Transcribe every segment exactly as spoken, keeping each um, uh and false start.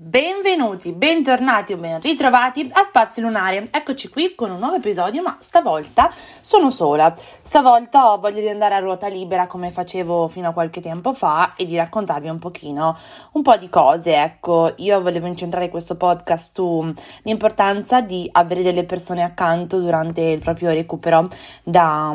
Benvenuti, bentornati o ben ritrovati a Spazi Lunari. Eccoci qui con un nuovo episodio, ma stavolta sono sola. Stavolta ho voglia di andare a ruota libera come facevo fino a qualche tempo fa e di raccontarvi un pochino, un po' di cose, ecco. Io volevo incentrare questo podcast sull'importanza di avere delle persone accanto durante il proprio recupero da...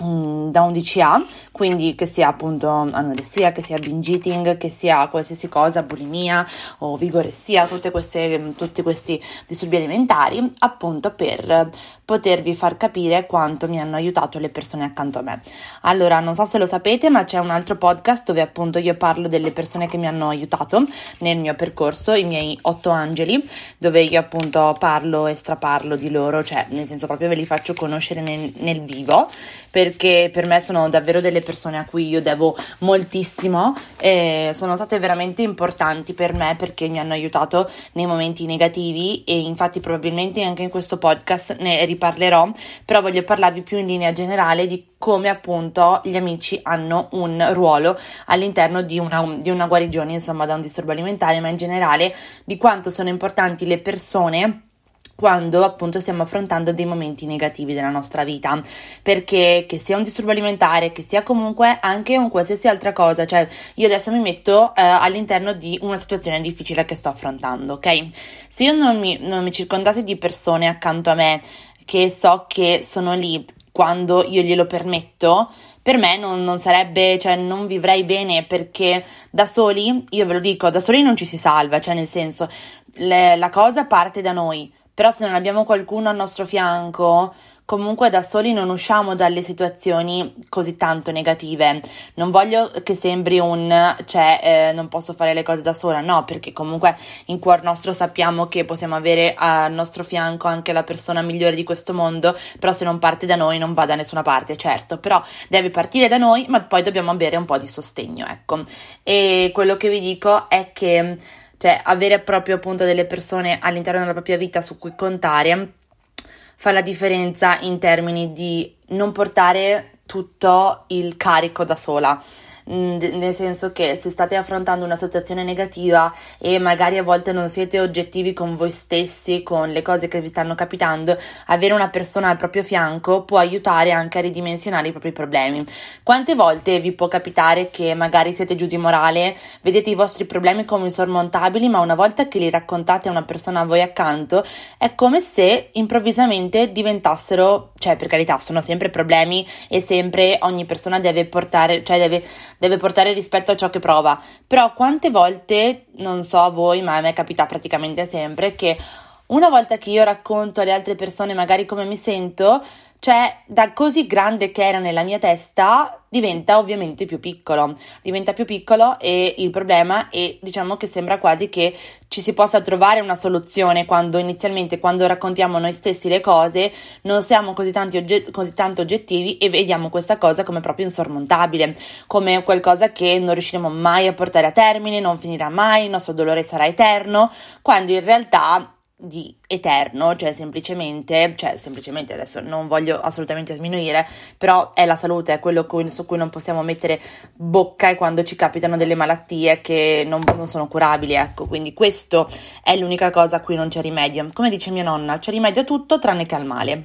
da un D C A, quindi che sia appunto anoressia, che sia binge eating, che sia qualsiasi cosa, bulimia o vigoressia, tutte queste, tutti questi disturbi alimentari, appunto per potervi far capire quanto mi hanno aiutato le persone accanto a me. Allora, non so se lo sapete, ma c'è un altro podcast dove appunto io parlo delle persone che mi hanno aiutato nel mio percorso, i miei otto angeli, dove io appunto parlo e straparlo di loro, cioè nel senso proprio ve li faccio conoscere nel, nel vivo, per perché per me sono davvero delle persone a cui io devo moltissimo e sono state veramente importanti per me perché mi hanno aiutato nei momenti negativi e infatti probabilmente anche in questo podcast ne riparlerò, però voglio parlarvi più in linea generale di come appunto gli amici hanno un ruolo all'interno di una, di una guarigione, insomma, da un disturbo alimentare, ma in generale di quanto sono importanti le persone quando appunto stiamo affrontando dei momenti negativi della nostra vita, perché che sia un disturbo alimentare, che sia comunque anche un qualsiasi altra cosa, cioè io adesso mi metto eh, all'interno di una situazione difficile che sto affrontando, ok? Se io non mi, non mi circondassi di persone accanto a me che so che sono lì quando io glielo permetto, per me non, non sarebbe, cioè non vivrei bene, perché da soli, io ve lo dico, da soli non ci si salva, cioè nel senso le, la cosa parte da noi. Però se non abbiamo qualcuno al nostro fianco, comunque da soli non usciamo dalle situazioni così tanto negative. Non voglio che sembri un, cioè, eh, non posso fare le cose da sola, no, perché comunque in cuor nostro sappiamo che possiamo avere al nostro fianco anche la persona migliore di questo mondo, però se non parte da noi non va da nessuna parte, certo, però deve partire da noi, ma poi dobbiamo avere un po' di sostegno, ecco. E quello che vi dico è che... cioè avere proprio appunto delle persone all'interno della propria vita su cui contare fa la differenza in termini di non portare tutto il carico da sola. Nel senso che se state affrontando una situazione negativa e magari a volte non siete oggettivi con voi stessi, con le cose che vi stanno capitando, avere una persona al proprio fianco può aiutare anche a ridimensionare i propri problemi. Quante volte vi può capitare che magari siete giù di morale, vedete i vostri problemi come insormontabili, ma una volta che li raccontate a una persona a voi accanto è come se improvvisamente diventassero, cioè per carità sono sempre problemi e sempre ogni persona deve portare, cioè deve deve portare rispetto a ciò che prova, però quante volte, non so a voi, ma a me capita praticamente sempre che una volta che io racconto alle altre persone magari come mi sento, cioè da così grande che era nella mia testa diventa ovviamente più piccolo, diventa più piccolo e il problema, e diciamo che sembra quasi che ci si possa trovare una soluzione quando inizialmente, quando raccontiamo noi stessi le cose, non siamo così, tanti ogget- così tanto oggettivi e vediamo questa cosa come proprio insormontabile, come qualcosa che non riusciremo mai a portare a termine, non finirà mai, il nostro dolore sarà eterno, quando in realtà di eterno, cioè semplicemente, cioè semplicemente adesso non voglio assolutamente sminuire, però è la salute, è quello cui, su cui non possiamo mettere bocca, e quando ci capitano delle malattie che non, non sono curabili, ecco, quindi questo è l'unica cosa a cui non c'è rimedio. Come dice mia nonna, c'è rimedio a tutto tranne che al male,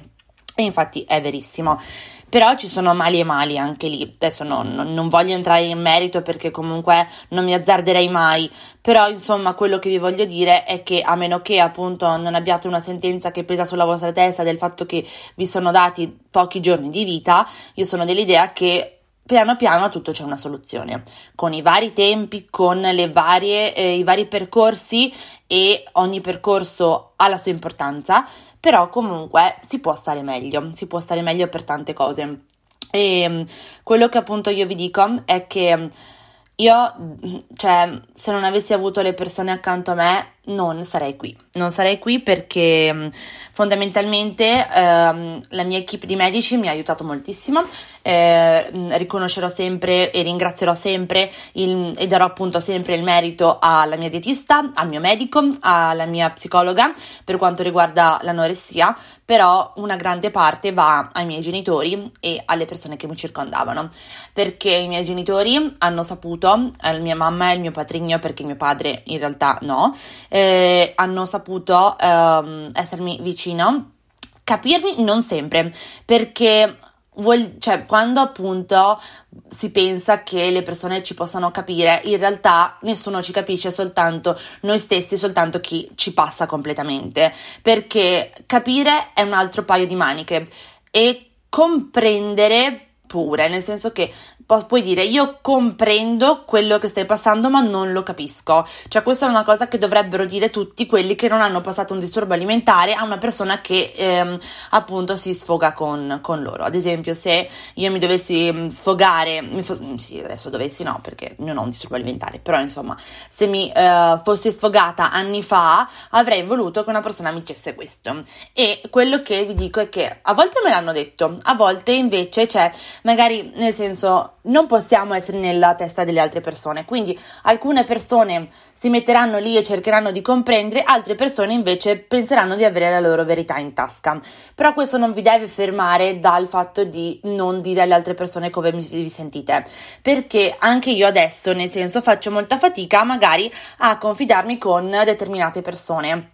e infatti è verissimo. Però ci sono mali e mali anche lì, adesso no, no, non voglio entrare in merito perché comunque non mi azzarderei mai, però insomma quello che vi voglio dire è che a meno che appunto non abbiate una sentenza che è presa sulla vostra testa del fatto che vi sono dati pochi giorni di vita, io sono dell'idea che piano piano a tutto c'è una soluzione, con i vari tempi, con le varie, eh, i vari percorsi, e ogni percorso ha la sua importanza, però comunque si può stare meglio, si può stare meglio per tante cose. E quello che appunto io vi dico è che Io, cioè, se non avessi avuto le persone accanto a me, non sarei qui. Non sarei qui perché fondamentalmente ehm, la mia equipe di medici mi ha aiutato moltissimo. Eh, riconoscerò sempre e ringrazierò sempre il, e darò appunto sempre il merito alla mia dietista, al mio medico, alla mia psicologa per quanto riguarda l'anoressia, però una grande parte va ai miei genitori e alle persone che mi circondavano, perché i miei genitori hanno saputo, mia mamma e il mio patrigno, perché mio padre in realtà no, eh, hanno saputo eh, essermi vicino, capirmi non sempre, perché vuol, cioè, quando appunto si pensa che le persone ci possano capire, in realtà nessuno ci capisce, soltanto noi stessi, soltanto chi ci passa completamente, perché capire è un altro paio di maniche e comprendere pure, nel senso che pu- puoi dire io comprendo quello che stai passando ma non lo capisco, cioè questa è una cosa che dovrebbero dire tutti quelli che non hanno passato un disturbo alimentare a una persona che ehm, appunto si sfoga con, con loro. Ad esempio, se io mi dovessi sfogare, mi fo- sì adesso dovessi no perché non ho un disturbo alimentare, però insomma se mi eh, fossi sfogata anni fa avrei voluto che una persona mi dicesse questo, e quello che vi dico è che a volte me l'hanno detto, a volte invece c'è, magari, nel senso, non possiamo essere nella testa delle altre persone, quindi alcune persone si metteranno lì e cercheranno di comprendere, altre persone invece penseranno di avere la loro verità in tasca, però questo non vi deve fermare dal fatto di non dire alle altre persone come vi sentite, perché anche io adesso, nel senso, faccio molta fatica magari a confidarmi con determinate persone.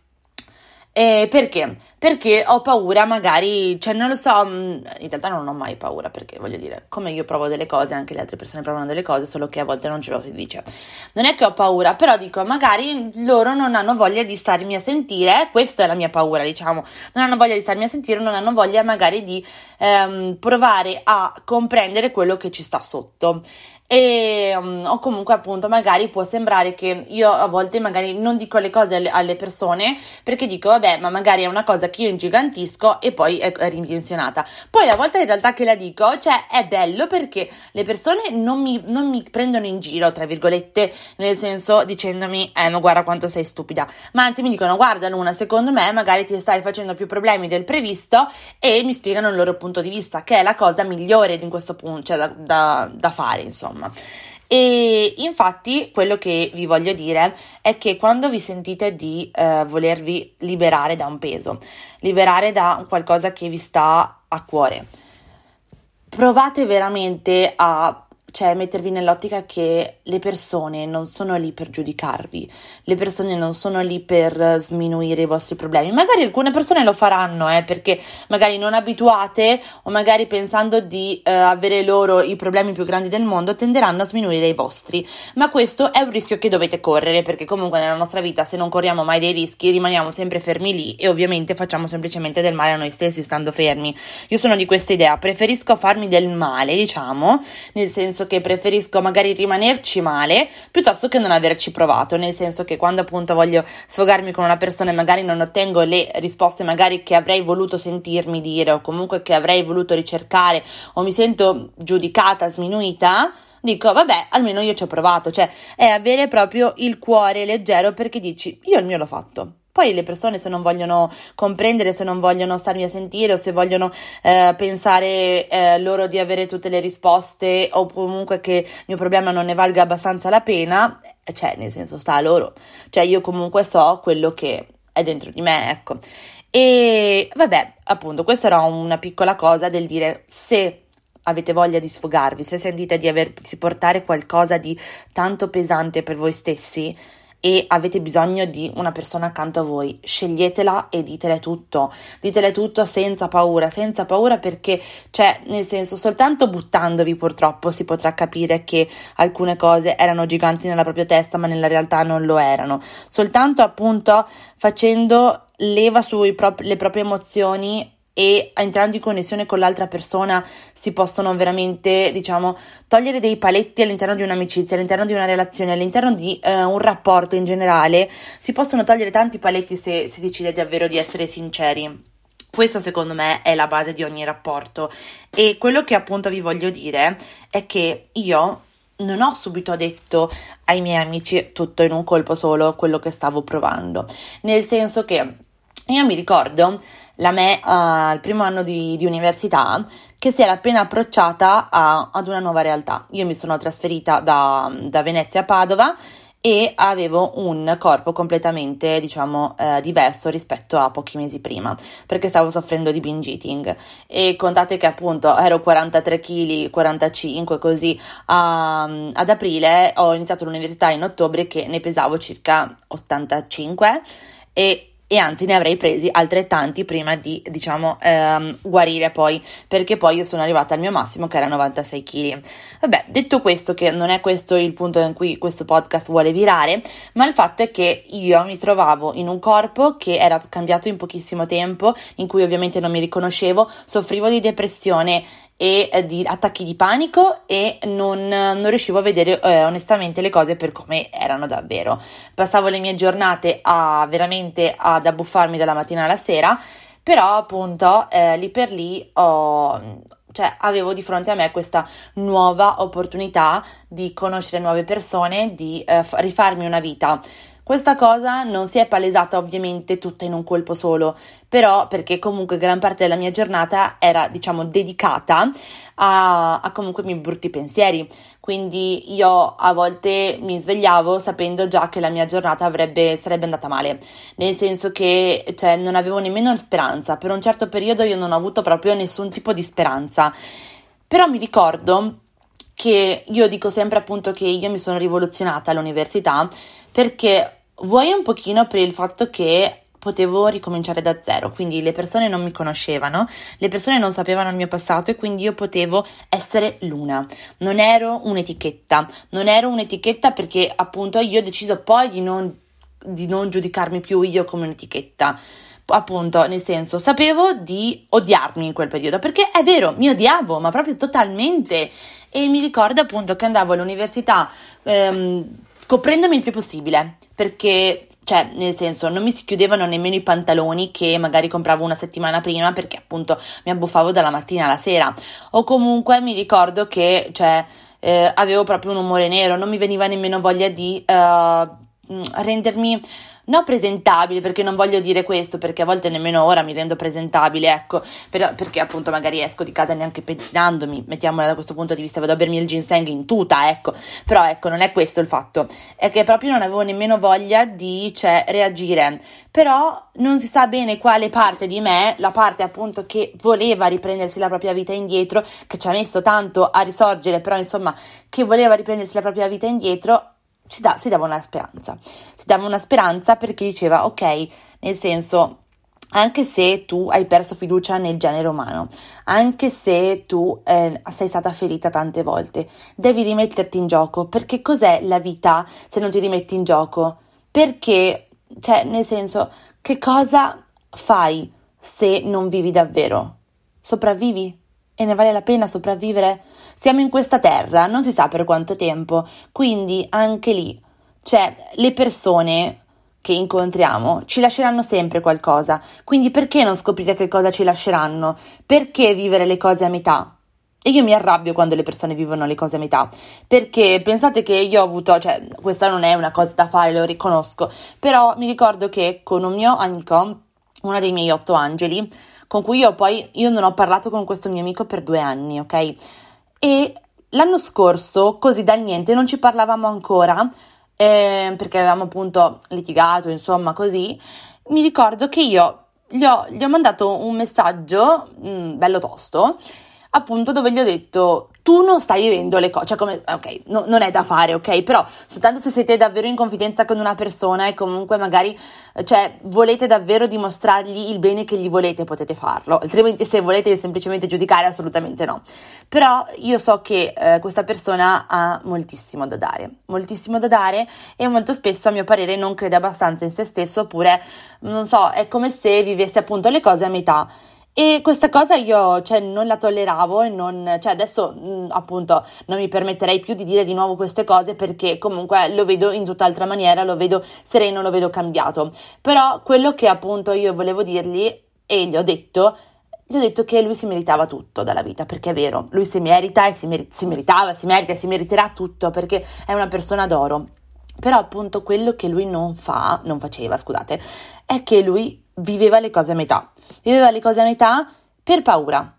Eh, perché? Perché ho paura, magari, cioè non lo so, in realtà non ho mai paura, perché voglio dire, come io provo delle cose, anche le altre persone provano delle cose, solo che a volte non ce lo si dice. Non è che ho paura, però dico, magari loro non hanno voglia di starmi a sentire, questa è la mia paura, diciamo, non hanno voglia di starmi a sentire, non hanno voglia magari di ehm, provare a comprendere quello che ci sta sotto. E, um, o comunque appunto magari può sembrare che io a volte magari non dico le cose alle, alle persone perché dico vabbè, ma magari è una cosa che io ingigantisco e poi è, è ridimensionata, poi la volta in realtà che la dico, cioè è bello perché le persone non mi, non mi prendono in giro, tra virgolette, nel senso dicendomi eh ma guarda quanto sei stupida, ma anzi mi dicono guarda Luna, secondo me magari ti stai facendo più problemi del previsto, e mi spiegano il loro punto di vista, che è la cosa migliore in questo punto, cioè da, da, da fare insomma. E infatti quello che vi voglio dire è che quando vi sentite di eh, volervi liberare da un peso, liberare da qualcosa che vi sta a cuore, provate veramente a, cioè, mettervi nell'ottica che le persone non sono lì per giudicarvi, le persone non sono lì per sminuire i vostri problemi. Magari alcune persone lo faranno, eh, perché magari non abituate o magari pensando di eh, avere loro i problemi più grandi del mondo tenderanno a sminuire i vostri, ma questo è un rischio che dovete correre, perché comunque nella nostra vita, se non corriamo mai dei rischi, rimaniamo sempre fermi lì e ovviamente facciamo semplicemente del male a noi stessi stando fermi. Io sono di questa idea, preferisco farmi del male, diciamo, nel senso che preferisco magari rimanerci male piuttosto che non averci provato, nel senso che quando appunto voglio sfogarmi con una persona e magari non ottengo le risposte magari che avrei voluto sentirmi dire, o comunque che avrei voluto ricercare, o mi sento giudicata, sminuita, dico vabbè, almeno io ci ho provato, cioè è avere proprio il cuore leggero, perché dici io il mio l'ho fatto. Poi le persone, se non vogliono comprendere, se non vogliono starmi a sentire, o se vogliono eh, pensare eh, loro di avere tutte le risposte, o comunque che il mio problema non ne valga abbastanza la pena, cioè nel senso sta a loro, cioè io comunque so quello che è dentro di me, ecco. E vabbè, appunto questa era una piccola cosa del dire, se avete voglia di sfogarvi, se sentite di aversi portare qualcosa di tanto pesante per voi stessi, e avete bisogno di una persona accanto a voi, sceglietela e ditele tutto, ditele tutto senza paura, senza paura perché, cioè, nel senso, soltanto buttandovi purtroppo si potrà capire che alcune cose erano giganti nella propria testa ma nella realtà non lo erano, soltanto appunto facendo leva sulle prop- le proprie emozioni e entrando in connessione con l'altra persona si possono veramente, diciamo, togliere dei paletti all'interno di un'amicizia, all'interno di una relazione, all'interno di eh, un rapporto in generale, si possono togliere tanti paletti se si decide davvero di essere sinceri. Questo secondo me è la base di ogni rapporto, e quello che appunto vi voglio dire è che io non ho subito detto ai miei amici tutto in un colpo solo quello che stavo provando, nel senso che io mi ricordo la me uh, al primo anno di, di università che si era appena approcciata a, ad una nuova realtà. Io mi sono trasferita da, da Venezia a Padova e avevo un corpo completamente, diciamo, eh, diverso rispetto a pochi mesi prima, perché stavo soffrendo di binge eating e contate che appunto ero quarantatré chili, quarantacinque così um, ad aprile. Ho iniziato l'università in ottobre che ne pesavo circa ottantacinque e E anzi ne avrei presi altrettanti prima di, diciamo, ehm, guarire poi, perché poi io sono arrivata al mio massimo che era novantasei chili. Vabbè, detto questo, che non è questo il punto in cui questo podcast vuole virare, ma il fatto è che io mi trovavo in un corpo che era cambiato in pochissimo tempo, in cui ovviamente non mi riconoscevo, soffrivo di depressione e di attacchi di panico e non, non riuscivo a vedere eh, onestamente le cose per come erano davvero. Passavo le mie giornate a veramente ad abbuffarmi dalla mattina alla sera, però appunto eh, lì per lì ho, cioè, avevo di fronte a me questa nuova opportunità di conoscere nuove persone, di eh, rifarmi una vita. Questa cosa non si è palesata ovviamente tutta in un colpo solo, però perché comunque gran parte della mia giornata era, diciamo, dedicata a, a comunque i miei brutti pensieri, quindi io a volte mi svegliavo sapendo già che la mia giornata avrebbe, sarebbe andata male, nel senso che, cioè, non avevo nemmeno speranza. Per un certo periodo io non ho avuto proprio nessun tipo di speranza, però mi ricordo che io dico sempre appunto che io mi sono rivoluzionata all'università perché vuoi un pochino per il fatto che potevo ricominciare da zero, quindi le persone non mi conoscevano, le persone non sapevano il mio passato e quindi io potevo essere l'una. Non ero un'etichetta, non ero un'etichetta perché appunto io ho deciso poi di non, di non giudicarmi più io come un'etichetta. Appunto, nel senso, sapevo di odiarmi in quel periodo, perché è vero, mi odiavo, ma proprio totalmente. E mi ricordo appunto che andavo all'università ehm, coprendomi il più possibile, perché, cioè, nel senso, non mi si chiudevano nemmeno i pantaloni che magari compravo una settimana prima perché appunto mi abbuffavo dalla mattina alla sera. O comunque mi ricordo che, cioè, eh, avevo proprio un umore nero, non mi veniva nemmeno voglia di eh, rendermi... no presentabile, perché non voglio dire questo, perché a volte nemmeno ora mi rendo presentabile, ecco, per, perché appunto magari esco di casa neanche pettinandomi, mettiamola da questo punto di vista, vado a bermi il ginseng in tuta, ecco, però ecco, non è questo il fatto, è che proprio non avevo nemmeno voglia di, cioè, reagire, però non si sa bene quale parte di me, la parte appunto che voleva riprendersi la propria vita indietro, che ci ha messo tanto a risorgere, però insomma, che voleva riprendersi la propria vita indietro, Si, da, si dava una speranza, si dava una speranza perché diceva ok, nel senso, anche se tu hai perso fiducia nel genere umano, anche se tu eh, sei stata ferita tante volte, devi rimetterti in gioco, perché cos'è la vita se non ti rimetti in gioco? Perché, cioè, nel senso, che cosa fai se non vivi davvero? Sopravvivi? E ne vale la pena sopravvivere? Siamo in questa terra, non si sa per quanto tempo, quindi anche lì, cioè, le persone che incontriamo ci lasceranno sempre qualcosa, quindi perché non scoprire che cosa ci lasceranno? Perché vivere le cose a metà? E io mi arrabbio quando le persone vivono le cose a metà, perché pensate che io ho avuto, cioè, questa non è una cosa da fare, lo riconosco, però mi ricordo che con un mio amico, uno dei miei otto angeli, con cui io poi, io non ho parlato con questo mio amico per due anni, ok? E l'anno scorso, così dal niente, non ci parlavamo ancora, eh, perché avevamo appunto litigato, insomma, così. Mi ricordo che io gli ho, gli ho mandato un messaggio, mh, bello tosto, appunto dove gli ho detto, tu non stai vivendo le cose, cioè come, ok, no, non è da fare, ok, però soltanto se siete davvero in confidenza con una persona e comunque magari, cioè, volete davvero dimostrargli il bene che gli volete, potete farlo, altrimenti se volete semplicemente giudicare, assolutamente no. Però io so che eh, questa persona ha moltissimo da dare, moltissimo da dare e molto spesso a mio parere non crede abbastanza in se stesso, oppure, non so, è come se vivesse appunto le cose a metà. E questa cosa io, cioè, non la tolleravo e non, cioè, adesso mh, appunto non mi permetterei più di dire di nuovo queste cose perché comunque lo vedo in tutt'altra maniera, lo vedo sereno, lo vedo cambiato. Però quello che appunto io volevo dirgli e gli ho detto gli ho detto che lui si meritava tutto dalla vita, perché è vero, lui si merita e si, mer- si meritava, si merita e si meriterà tutto, perché è una persona d'oro. Però appunto quello che lui non fa, non faceva, scusate, è che lui viveva le cose a metà. Viveva le cose a metà per paura,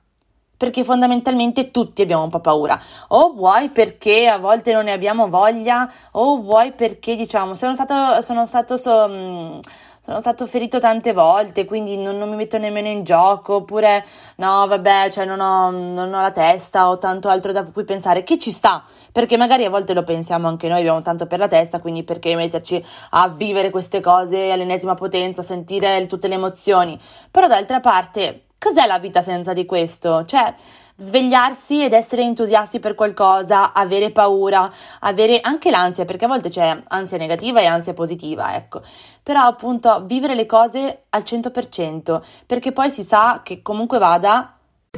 perché fondamentalmente tutti abbiamo un po' paura. O vuoi perché a volte non ne abbiamo voglia, o vuoi perché diciamo sono stato sono stato so, sono stato ferito tante volte, quindi non, non mi metto nemmeno in gioco, oppure no vabbè, cioè non ho, non ho la testa, ho tanto altro da cui pensare, che ci sta, perché magari a volte lo pensiamo anche noi, abbiamo tanto per la testa, quindi perché metterci a vivere queste cose all'ennesima potenza, sentire tutte le emozioni. Però d'altra parte, cos'è la vita senza di questo? Cioè, svegliarsi ed essere entusiasti per qualcosa, avere paura, avere anche l'ansia, perché a volte c'è ansia negativa e ansia positiva, ecco. Però appunto vivere le cose al cento per cento, perché poi si sa che comunque vada.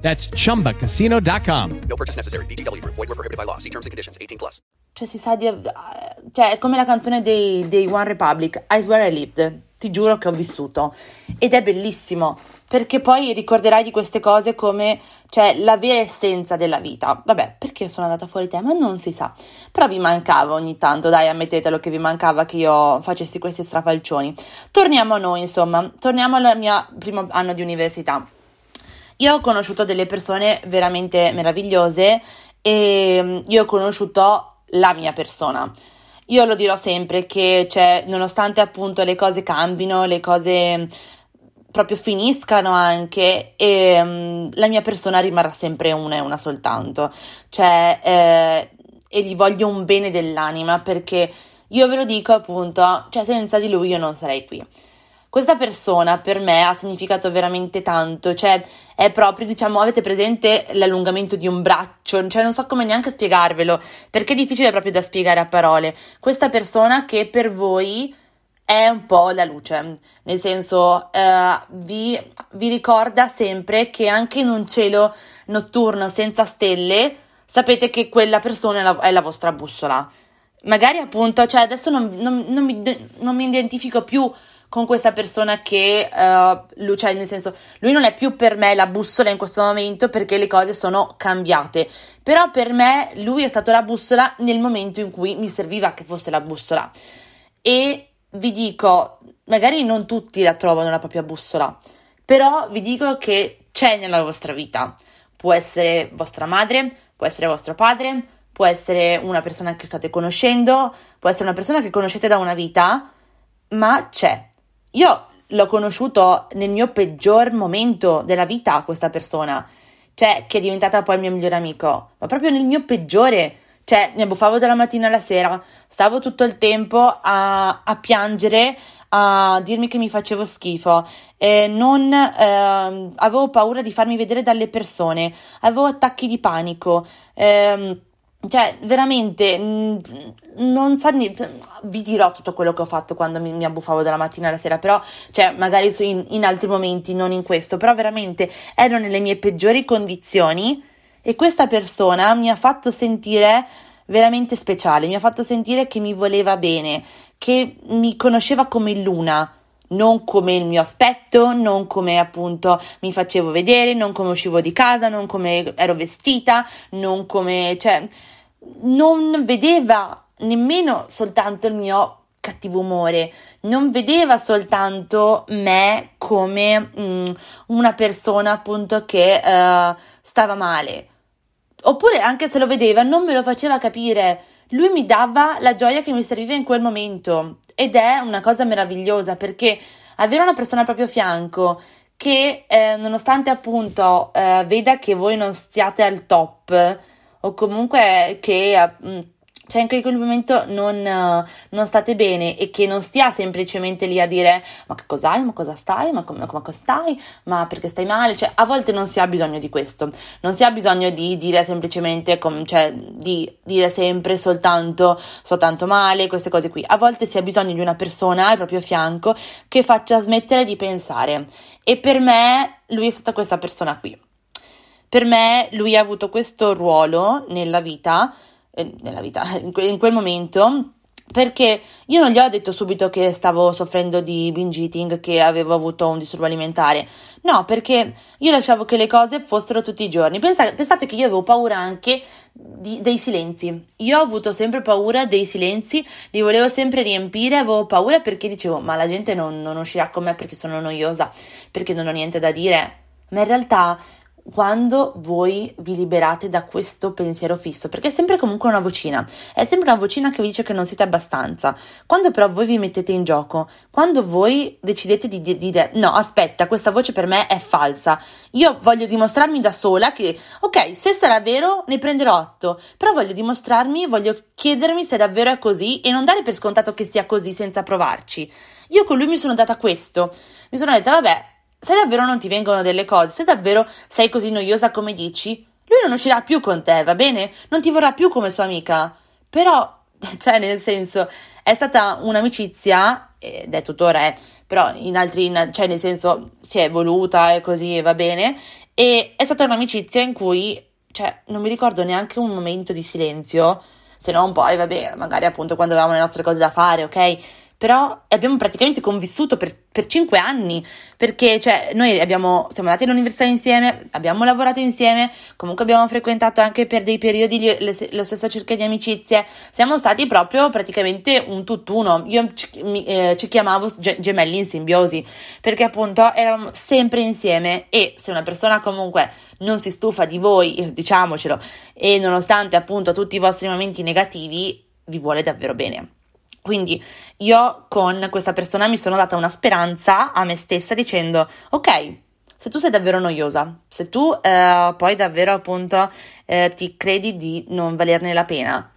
That's chumba casino dot com. No purchase necessary. V G W Group. Void where prohibited by law. See terms and conditions. eighteen plus. Cioè si sa di cioè è come la canzone dei dei OneRepublic, I swear I lived. Ti giuro che ho vissuto. Ed è bellissimo, perché poi ricorderai di queste cose come, cioè, la vera essenza della vita. Vabbè, perché sono andata fuori tema non si sa. Però vi mancava ogni tanto, dai, ammettetelo che vi mancava che io facessi questi strafalcioni. Torniamo a noi, insomma. Torniamo al mio primo anno di università. Io ho conosciuto delle persone veramente meravigliose e io ho conosciuto la mia persona. Io lo dirò sempre che, cioè, nonostante appunto le cose cambino, le cose proprio finiscano anche, e, um, la mia persona rimarrà sempre una e una soltanto. Cioè, eh, e gli voglio un bene dell'anima, perché io ve lo dico appunto, cioè senza di lui io non sarei qui. Questa persona per me ha significato veramente tanto, cioè è proprio, diciamo, avete presente l'allungamento di un braccio, cioè non so come neanche spiegarvelo, perché è difficile proprio da spiegare a parole. Questa persona che per voi è un po' la luce, nel senso eh, vi, vi ricorda sempre che anche in un cielo notturno senza stelle sapete che quella persona è la, è la vostra bussola. Magari appunto, cioè adesso non, non, non, mi, non mi identifico più con questa persona che, uh, lui, cioè nel senso, lui non è più per me la bussola in questo momento perché le cose sono cambiate, però per me lui è stato la bussola nel momento in cui mi serviva che fosse la bussola. E vi dico, magari non tutti la trovano la propria bussola, però vi dico che c'è nella vostra vita. Può essere vostra madre, può essere vostro padre, può essere una persona che state conoscendo, può essere una persona che conoscete da una vita, ma c'è. Io l'ho conosciuto nel mio peggior momento della vita, questa persona, cioè che è diventata poi il mio migliore amico, ma proprio nel mio peggiore, cioè mi abbuffavo dalla mattina alla sera, stavo tutto il tempo a, a piangere, a dirmi che mi facevo schifo, eh, non eh, avevo paura di farmi vedere dalle persone, avevo attacchi di panico, ehm, cioè veramente non so, vi dirò tutto quello che ho fatto quando mi, mi abbuffavo dalla mattina alla sera, però cioè magari in, in altri momenti, non in questo, però veramente ero nelle mie peggiori condizioni e questa persona mi ha fatto sentire veramente speciale, mi ha fatto sentire che mi voleva bene, che mi conosceva come l'una, non come il mio aspetto, non come appunto mi facevo vedere, non come uscivo di casa, non come ero vestita, non come, cioè non vedeva nemmeno soltanto il mio cattivo umore, non vedeva soltanto me come mh, una persona appunto che uh, stava male, oppure anche se lo vedeva non me lo faceva capire. Lui mi dava la gioia che mi serviva in quel momento ed è una cosa meravigliosa, perché avere una persona al proprio fianco che eh, nonostante appunto eh, veda che voi non stiate al top o comunque che eh, cioè in quel momento non, non state bene, e che non stia semplicemente lì a dire ma che cos'hai, ma cosa stai, ma come ma cosa stai, ma perché stai male, cioè a volte non si ha bisogno di questo, non si ha bisogno di dire semplicemente, com, cioè di dire sempre soltanto sto tanto male, queste cose qui, a volte si ha bisogno di una persona al proprio fianco che faccia smettere di pensare, e per me lui è stata questa persona qui. Per me lui ha avuto questo ruolo nella vita, eh, nella vita in, que- in quel momento, perché io non gli ho detto subito che stavo soffrendo di binge eating, che avevo avuto un disturbo alimentare, no, perché io lasciavo che le cose fossero tutti i giorni. Pensate, pensate che io avevo paura anche di, dei silenzi, io ho avuto sempre paura dei silenzi, li volevo sempre riempire, avevo paura perché dicevo ma la gente non, non uscirà con me perché sono noiosa, perché non ho niente da dire, ma in realtà... Quando voi vi liberate da questo pensiero fisso, perché è sempre comunque una vocina, è sempre una vocina che vi dice che non siete abbastanza, quando però voi vi mettete in gioco, quando voi decidete di, di dire no aspetta, questa voce per me è falsa, io voglio dimostrarmi da sola che ok, se sarà vero ne prenderò atto, però voglio dimostrarmi, voglio chiedermi se davvero è così e non dare per scontato che sia così senza provarci. Io con lui mi sono data questo, mi sono detta vabbè, se davvero non ti vengono delle cose, se davvero sei così noiosa come dici, lui non uscirà più con te, va bene? Non ti vorrà più come sua amica. Però, cioè nel senso, è stata un'amicizia, ed è tuttora è, però in altri, in, cioè nel senso, si è evoluta e così, va bene, e è stata un'amicizia in cui, cioè, non mi ricordo neanche un momento di silenzio, se non poi, vabbè, magari appunto quando avevamo le nostre cose da fare, ok? Però abbiamo praticamente convissuto per, per cinque anni, perché cioè, noi abbiamo, siamo andati all'università insieme, abbiamo lavorato insieme, comunque abbiamo frequentato anche per dei periodi le, le, la stessa cerchia di amicizie, siamo stati proprio praticamente un tutt'uno, io ci, mi, eh, ci chiamavo ge- gemelli in simbiosi, perché appunto eravamo sempre insieme, e se una persona comunque non si stufa di voi, diciamocelo, e nonostante appunto tutti i vostri momenti negativi, vi vuole davvero bene. Quindi io con questa persona mi sono data una speranza a me stessa dicendo ok, se tu sei davvero noiosa, se tu eh, poi davvero appunto eh, ti credi di non valerne la pena,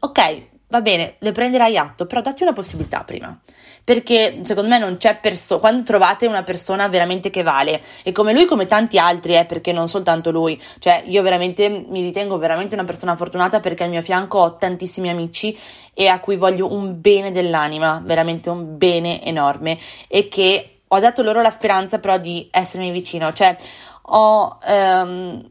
ok, va bene, le prenderai atto, però datti una possibilità prima, perché secondo me non c'è persona, quando trovate una persona veramente che vale, e come lui come tanti altri, eh, perché non soltanto lui, cioè io veramente mi ritengo veramente una persona fortunata perché al mio fianco ho tantissimi amici e a cui voglio un bene dell'anima, veramente un bene enorme, e che ho dato loro la speranza però di essermi vicino, cioè ho, ehm,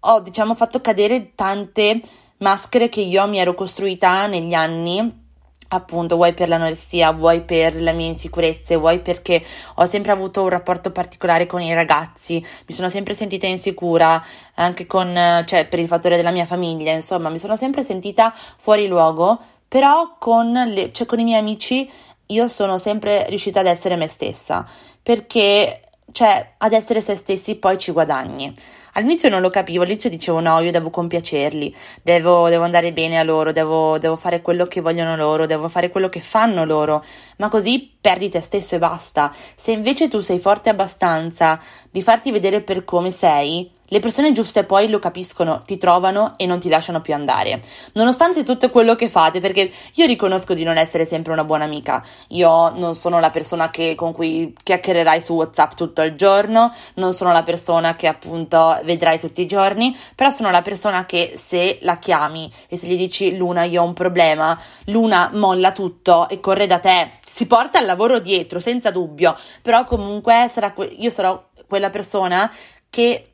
ho diciamo fatto cadere tante maschere che io mi ero costruita negli anni, appunto vuoi per l'anoressia, vuoi per le mie insicurezze, vuoi perché ho sempre avuto un rapporto particolare con i ragazzi, mi sono sempre sentita insicura anche con, cioè per il fattore della mia famiglia, insomma mi sono sempre sentita fuori luogo, però con, le, cioè, con i miei amici io sono sempre riuscita ad essere me stessa, perché cioè ad essere se stessi poi ci guadagni. All'inizio non lo capivo, all'inizio dicevo no, io devo compiacerli, devo, devo andare bene a loro, devo, devo fare quello che vogliono loro, devo fare quello che fanno loro, ma così perdi te stesso e basta. Se invece tu sei forte abbastanza di farti vedere per come sei, le persone giuste poi lo capiscono, ti trovano e non ti lasciano più andare. Nonostante tutto quello che fate, perché io riconosco di non essere sempre una buona amica, io non sono la persona che, con cui chiacchiererai su WhatsApp tutto il giorno, non sono la persona che appunto vedrai tutti i giorni, però sono la persona che se la chiami e se gli dici Luna io ho un problema, Luna molla tutto e corre da te, si porta il lavoro dietro senza dubbio, però comunque sarà que- io sarò quella persona che...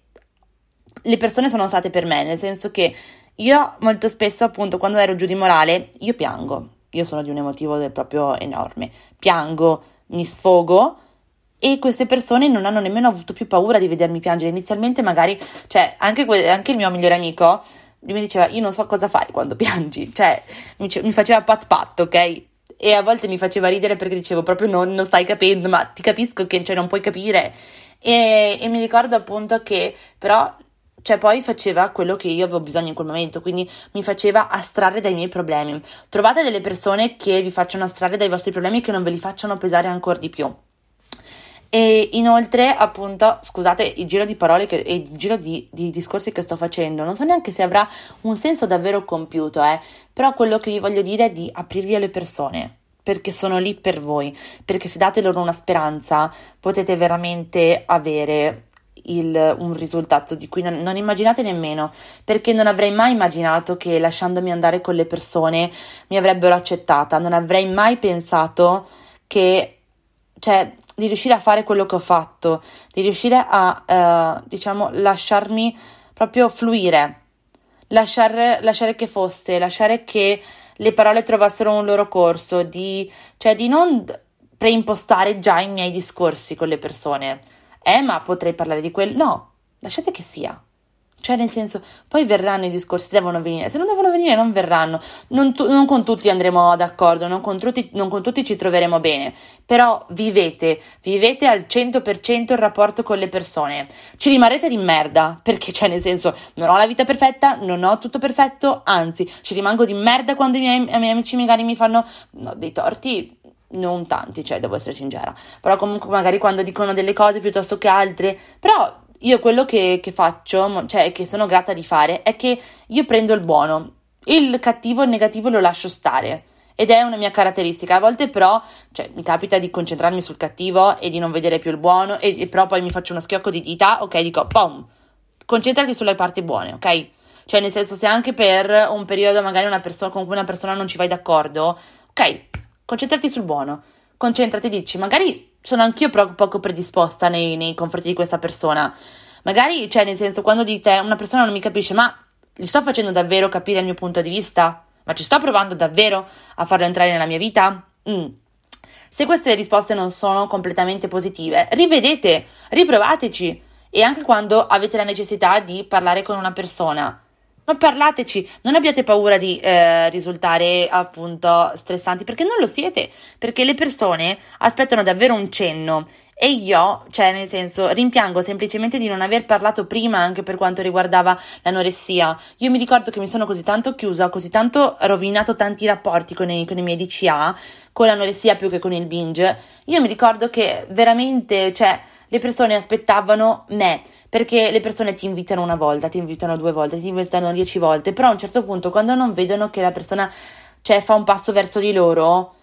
Le persone sono state per me, nel senso che io molto spesso appunto quando ero giù di morale io piango, io sono di un emotivo proprio enorme, piango, mi sfogo, e queste persone non hanno nemmeno avuto più paura di vedermi piangere. Inizialmente magari, cioè anche, que- anche il mio migliore amico lui mi diceva io non so cosa fare quando piangi, cioè mi, dice- mi faceva pat pat, ok? E a volte mi faceva ridere perché dicevo proprio no, non stai capendo, ma ti capisco che cioè, non puoi capire, e, e mi ricordo appunto che però... Cioè poi faceva quello che io avevo bisogno in quel momento, quindi mi faceva astrarre dai miei problemi. Trovate delle persone che vi facciano astrarre dai vostri problemi e che non ve li facciano pesare ancora di più. E inoltre, appunto, scusate il giro di parole che, e il giro di, di discorsi che sto facendo, non so neanche se avrà un senso davvero compiuto, eh, però quello che vi voglio dire è di aprirvi alle persone, perché sono lì per voi, perché se date loro una speranza potete veramente avere il, un risultato di cui non, non immaginate nemmeno, perché non avrei mai immaginato che lasciandomi andare con le persone mi avrebbero accettata, non avrei mai pensato che, cioè, di riuscire a fare quello che ho fatto, di riuscire a, eh, diciamo, lasciarmi proprio fluire, lasciare, lasciare che foste, lasciare che le parole trovassero un loro corso, di, cioè di non preimpostare già i miei discorsi con le persone. Eh, ma potrei parlare di quello? No, lasciate che sia. Cioè, nel senso, poi verranno i discorsi, devono venire, se non devono venire non verranno, non, tu, non con tutti andremo d'accordo, non con tutti, non con tutti ci troveremo bene, però vivete, vivete al cento per cento il rapporto con le persone, ci rimarrete di merda, perché cioè nel senso, non ho la vita perfetta, non ho tutto perfetto, anzi, ci rimango di merda quando i miei, i miei amici magari mi fanno no, dei torti, non tanti, cioè devo essere sincera, però comunque magari quando dicono delle cose piuttosto che altre, però... Io quello che, che faccio, cioè che sono grata di fare, è che io prendo il buono, il cattivo e il negativo lo lascio stare, ed è una mia caratteristica. A volte però, cioè, mi capita di concentrarmi sul cattivo e di non vedere più il buono, e, e però poi mi faccio uno schiocco di dita, ok, dico, pom, concentrati sulle parti buone, ok? Cioè nel senso, se anche per un periodo magari una persona con cui una persona non ci vai d'accordo, ok, concentrati sul buono, concentrati e dici, magari... sono anch'io poco predisposta nei, nei confronti di questa persona, magari, cioè nel senso, quando dite una persona non mi capisce, ma gli sto facendo davvero capire il mio punto di vista? Ma ci sto provando davvero a farlo entrare nella mia vita? Mm. Se queste risposte non sono completamente positive, rivedete, riprovateci, e anche quando avete la necessità di parlare con una persona, ma parlateci, non abbiate paura di eh, risultare appunto stressanti, perché non lo siete, perché le persone aspettano davvero un cenno, e io, cioè nel senso, rimpiango semplicemente di non aver parlato prima anche per quanto riguardava l'anoressia. Io mi ricordo che mi sono così tanto chiusa, così tanto rovinato tanti rapporti con i, con i miei D C A, con l'anoressia più che con il binge, io mi ricordo che veramente, cioè, le persone aspettavano me, perché le persone ti invitano una volta, ti invitano due volte, ti invitano dieci volte, però a un certo punto, quando non vedono che la persona, cioè, fa un passo verso di loro,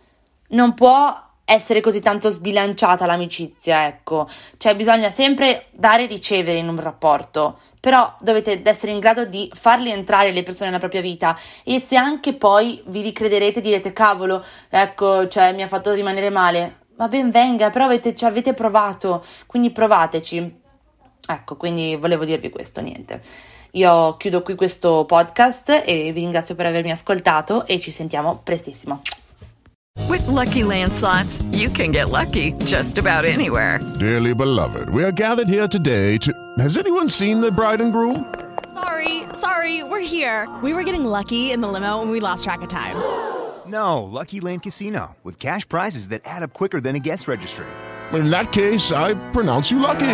non può essere così tanto sbilanciata l'amicizia, ecco. Cioè bisogna sempre dare e ricevere in un rapporto, però dovete essere in grado di farli entrare le persone nella propria vita, e se anche poi vi ricrederete e direte, cavolo, ecco, cioè mi ha fatto rimanere male, ma ben venga, però avete, ci avete provato, quindi provateci. Ecco, quindi volevo dirvi questo, niente. Io chiudo qui questo podcast e vi ringrazio per avermi ascoltato, e ci sentiamo prestissimo. With Lucky Land Slots, you can get lucky just about anywhere. Dearly beloved, we are gathered here today to... Has anyone seen the bride and groom? Sorry, sorry, we're here. We were getting lucky in the limo and we lost track of time. No, Lucky Land Casino, with cash prizes that add up quicker than a guest registry. In that case, I pronounce you lucky.